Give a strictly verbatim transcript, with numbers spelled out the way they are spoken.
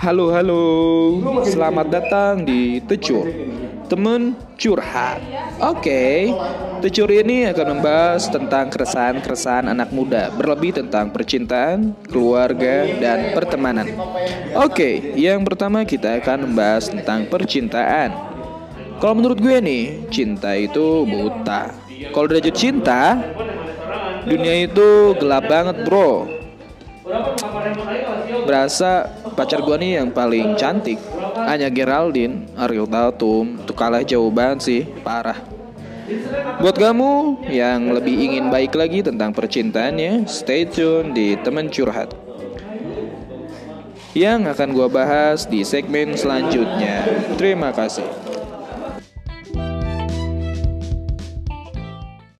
Halo halo, selamat datang di Tecur Temen Curhat. Oke, okay. Tecur ini akan membahas tentang keresahan-keresahan anak muda, berlebih tentang percintaan, keluarga, dan pertemanan. Oke, okay. Yang pertama kita akan membahas tentang percintaan. Kalau menurut gue nih, cinta itu buta. Kalau derajat cinta, dunia itu gelap banget bro. Berasa pacar gue nih yang paling cantik hanya Geraldine, Aryo Tautum. Itu kalah jauh banget sih, parah. Buat kamu yang lebih ingin baik lagi tentang percintaannya, stay tune di Temen Curhat yang akan gue bahas di segmen selanjutnya. Terima kasih.